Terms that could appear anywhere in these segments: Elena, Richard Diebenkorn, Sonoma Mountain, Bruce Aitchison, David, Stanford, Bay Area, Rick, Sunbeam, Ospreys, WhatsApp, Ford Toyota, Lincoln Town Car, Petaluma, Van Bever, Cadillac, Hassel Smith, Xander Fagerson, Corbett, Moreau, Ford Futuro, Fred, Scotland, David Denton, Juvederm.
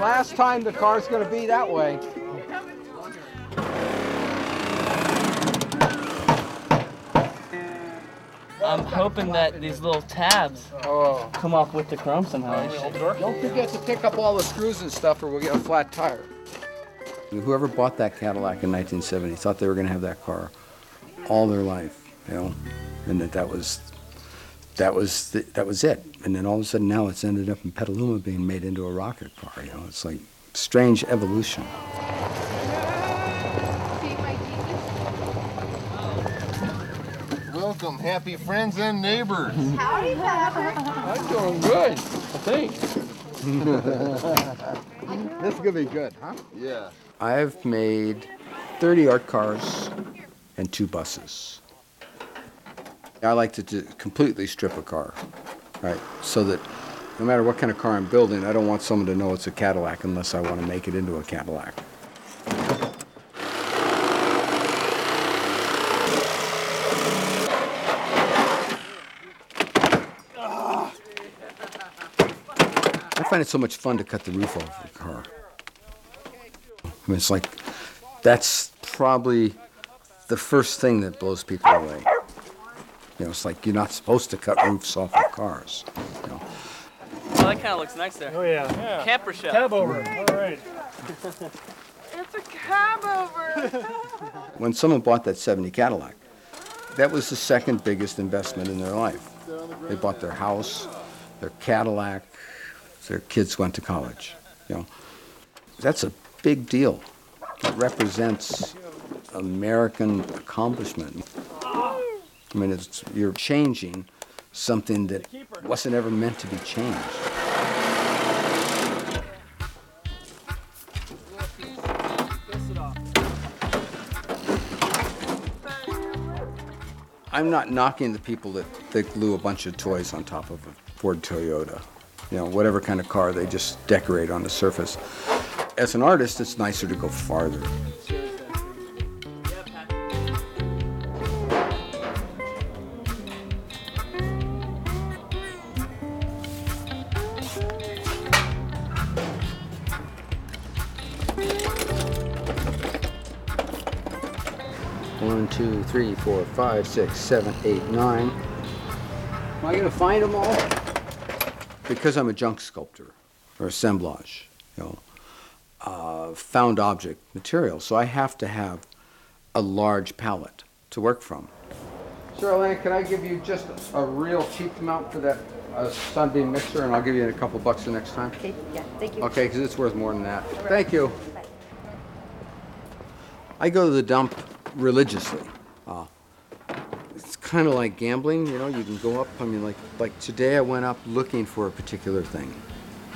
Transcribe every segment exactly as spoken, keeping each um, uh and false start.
last time the car's going to be that way. I'm hoping that these little tabs oh. come off with the chrome somehow. Don't forget to pick up all the screws and stuff or we'll get a flat tire. Whoever bought that Cadillac in nineteen seventy thought they were going to have that car all their life, you know, and that that was, that was, the, that was it. And then all of a sudden now it's ended up in Petaluma being made into a rocket car, you know. It's like strange evolution. Welcome, happy friends and neighbors. Howdy, Pepper. I'm doing good, I think. This is going to be good, huh? Yeah. I've made thirty art cars and two buses. I like to, to completely strip a car, right? So that no matter what kind of car I'm building, I don't want someone to know it's a Cadillac unless I want to make it into a Cadillac. I find it so much fun to cut the roof off of the car. I mean, it's like, that's probably the first thing that blows people away. You know, it's like, you're not supposed to cut roofs off of cars. You know. Well, that kind of looks nice there. Oh, yeah. yeah. Camper shell. Cab over. All right. It's a cab over. When someone bought that seventy Cadillac, that was the second biggest investment in their life. They bought their house, their Cadillac, their kids went to college, you know. That's a big deal. It represents American accomplishment. I mean, it's, you're changing something that wasn't ever meant to be changed. I'm not knocking the people that, that glue a bunch of toys on top of a Ford Toyota. You know, whatever kind of car they just decorate on the surface. As an artist, it's nicer to go farther. One, two, three, four, five, six, seven, eight, nine. Am I gonna find them all? Because I'm a junk sculptor, or assemblage, you know, uh, found object material, so I have to have a large palette to work from. Sure, Elena, can I give you just a real cheap amount for that uh, Sunbeam mixer, and I'll give you a couple bucks the next time? Okay, yeah, thank you. Okay, because it's worth more than that. Right. Thank you. Bye. I go to the dump religiously. Uh, It's kind of like gambling, you know, you can go up, I mean, like like today I went up looking for a particular thing,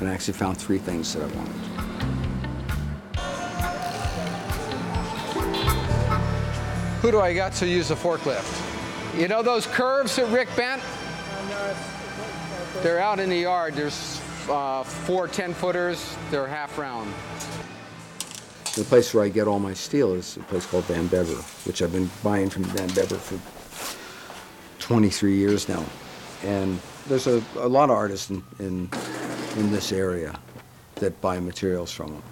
and I actually found three things that I wanted. Who do I got to use the forklift? You know those curves that Rick bent? They're out in the yard, there's uh, four ten-footers, they're half round. The place where I get all my steel is a place called Van Bever, which I've been buying from Van Bever for twenty-three years now, and there's a, a lot of artists in, in in this area that buy materials from them.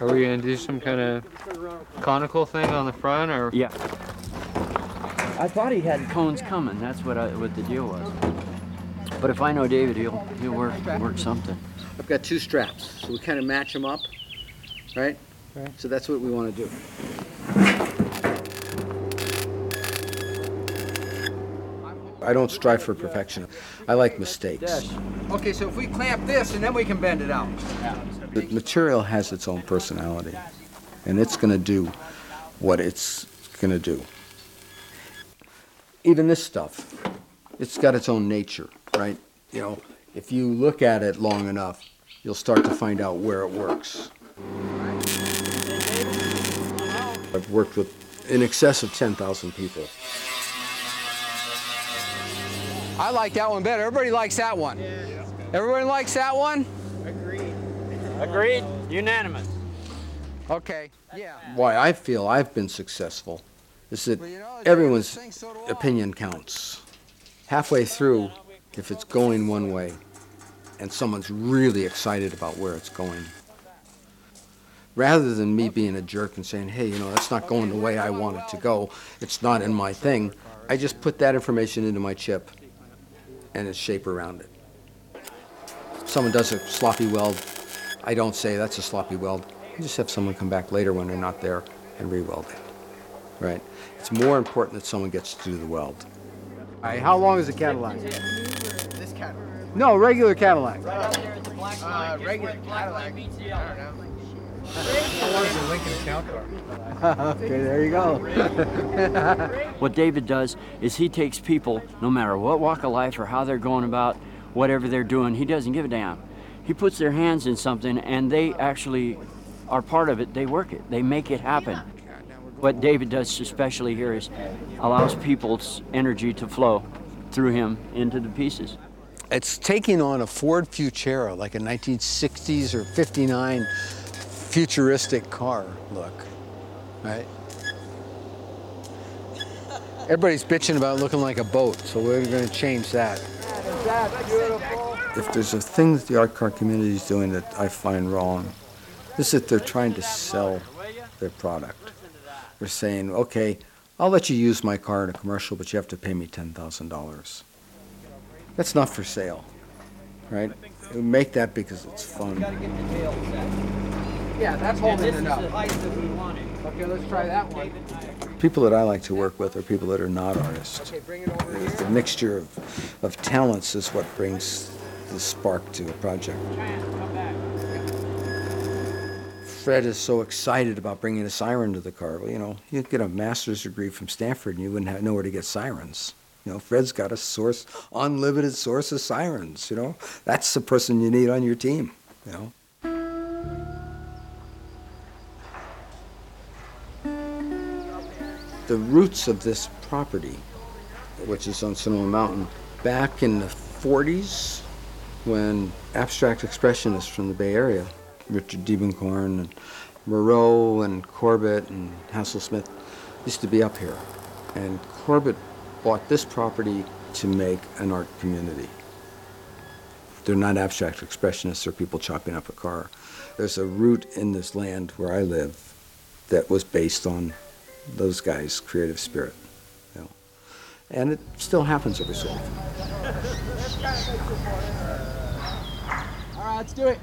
Are we gonna do some kind of conical thing on the front, or? Yeah. I thought he had cones coming. That's what I, what the deal was. But if I know David, he'll he'll work work something. I've got two straps, so we kind of match them up, right? right? So that's what we want to do. I don't strive for perfection. I like mistakes. Okay, so if we clamp this, and then we can bend it out. The material has its own personality, and it's going to do what it's going to do. Even this stuff, it's got its own nature, right? You know. If you look at it long enough, you'll start to find out where it works. I've worked with in excess of ten thousand people. I like that one better. Everybody likes that one. Yeah. Everyone likes that one? Agreed. Agreed. Unanimous. Okay. Yeah. Why I feel I've been successful is that everyone's opinion counts. Halfway through, if it's going one way, and someone's really excited about where it's going, rather than me being a jerk and saying, hey, you know, that's not going the way I want it to go, it's not in my thing, I just put that information into my chip and it's shape around it. If someone does a sloppy weld, I don't say that's a sloppy weld. I just have someone come back later when they're not there and re-weld it, right? It's more important that someone gets to do the weld. All right, how long is a Cadillac? This Cadillac? No, regular Cadillac. Uh, regular Cadillac, I don't know. How long is a Lincoln Town Car? Okay, there you go. What David does is he takes people, no matter what walk of life or how they're going about, whatever they're doing, he doesn't give a damn. He puts their hands in something and they actually are part of it, they work it, they make it happen. What David does especially here is allows people's energy to flow through him into the pieces. It's taking on a Ford Futuro, like a nineteen sixties or fifty-nine futuristic car look, right? Everybody's bitching about looking like a boat, so we're going to change that. If there's a thing that the art car community is doing that I find wrong, is that they're trying to sell their product. They're saying, okay, I'll let you use my car in a commercial, but you have to pay me ten thousand dollars. That's not for sale, right? We make that because it's fun. Yeah, that's holding it up. Okay, let's try that one. People that I like to work with are people that are not artists. The mixture of, of talents is what brings the spark to a project. Fred is so excited about bringing a siren to the car. Well, you know, you'd get a master's degree from Stanford and you wouldn't have nowhere to get sirens. You know, Fred's got a source, unlimited source of sirens, you know. That's the person you need on your team, you know. The roots of this property, which is on Sonoma Mountain, back in the forties, when abstract expressionists from the Bay Area, Richard Diebenkorn and Moreau and Corbett and Hassel Smith used to be up here. And Corbett bought this property to make an art community. They're not abstract expressionists or people chopping up a car. There's a root in this land where I live that was based on those guys' creative spirit. You know. And it still happens every so often. All right, let's do it.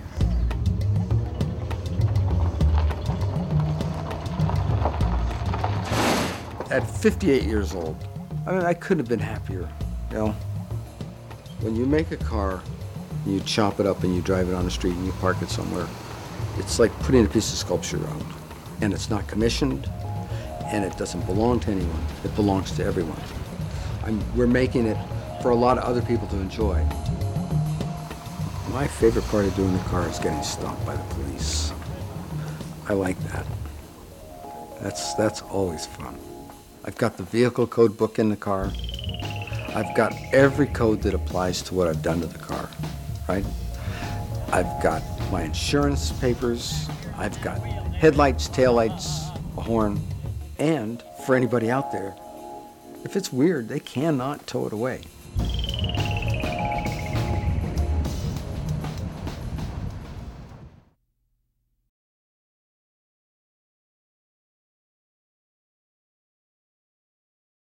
At fifty-eight years old, I mean, I couldn't have been happier, you know. When you make a car, you chop it up and you drive it on the street and you park it somewhere, it's like putting a piece of sculpture around. And it's not commissioned, and it doesn't belong to anyone. It belongs to everyone. I'm, we're making it for a lot of other people to enjoy. My favorite part of doing the car is getting stopped by the police. I like that. That's, that's always fun. I've got the vehicle code book in the car. I've got every code that applies to what I've done to the car, right? I've got my insurance papers. I've got headlights, taillights, a horn. And for anybody out there, if it's weird, they cannot tow it away.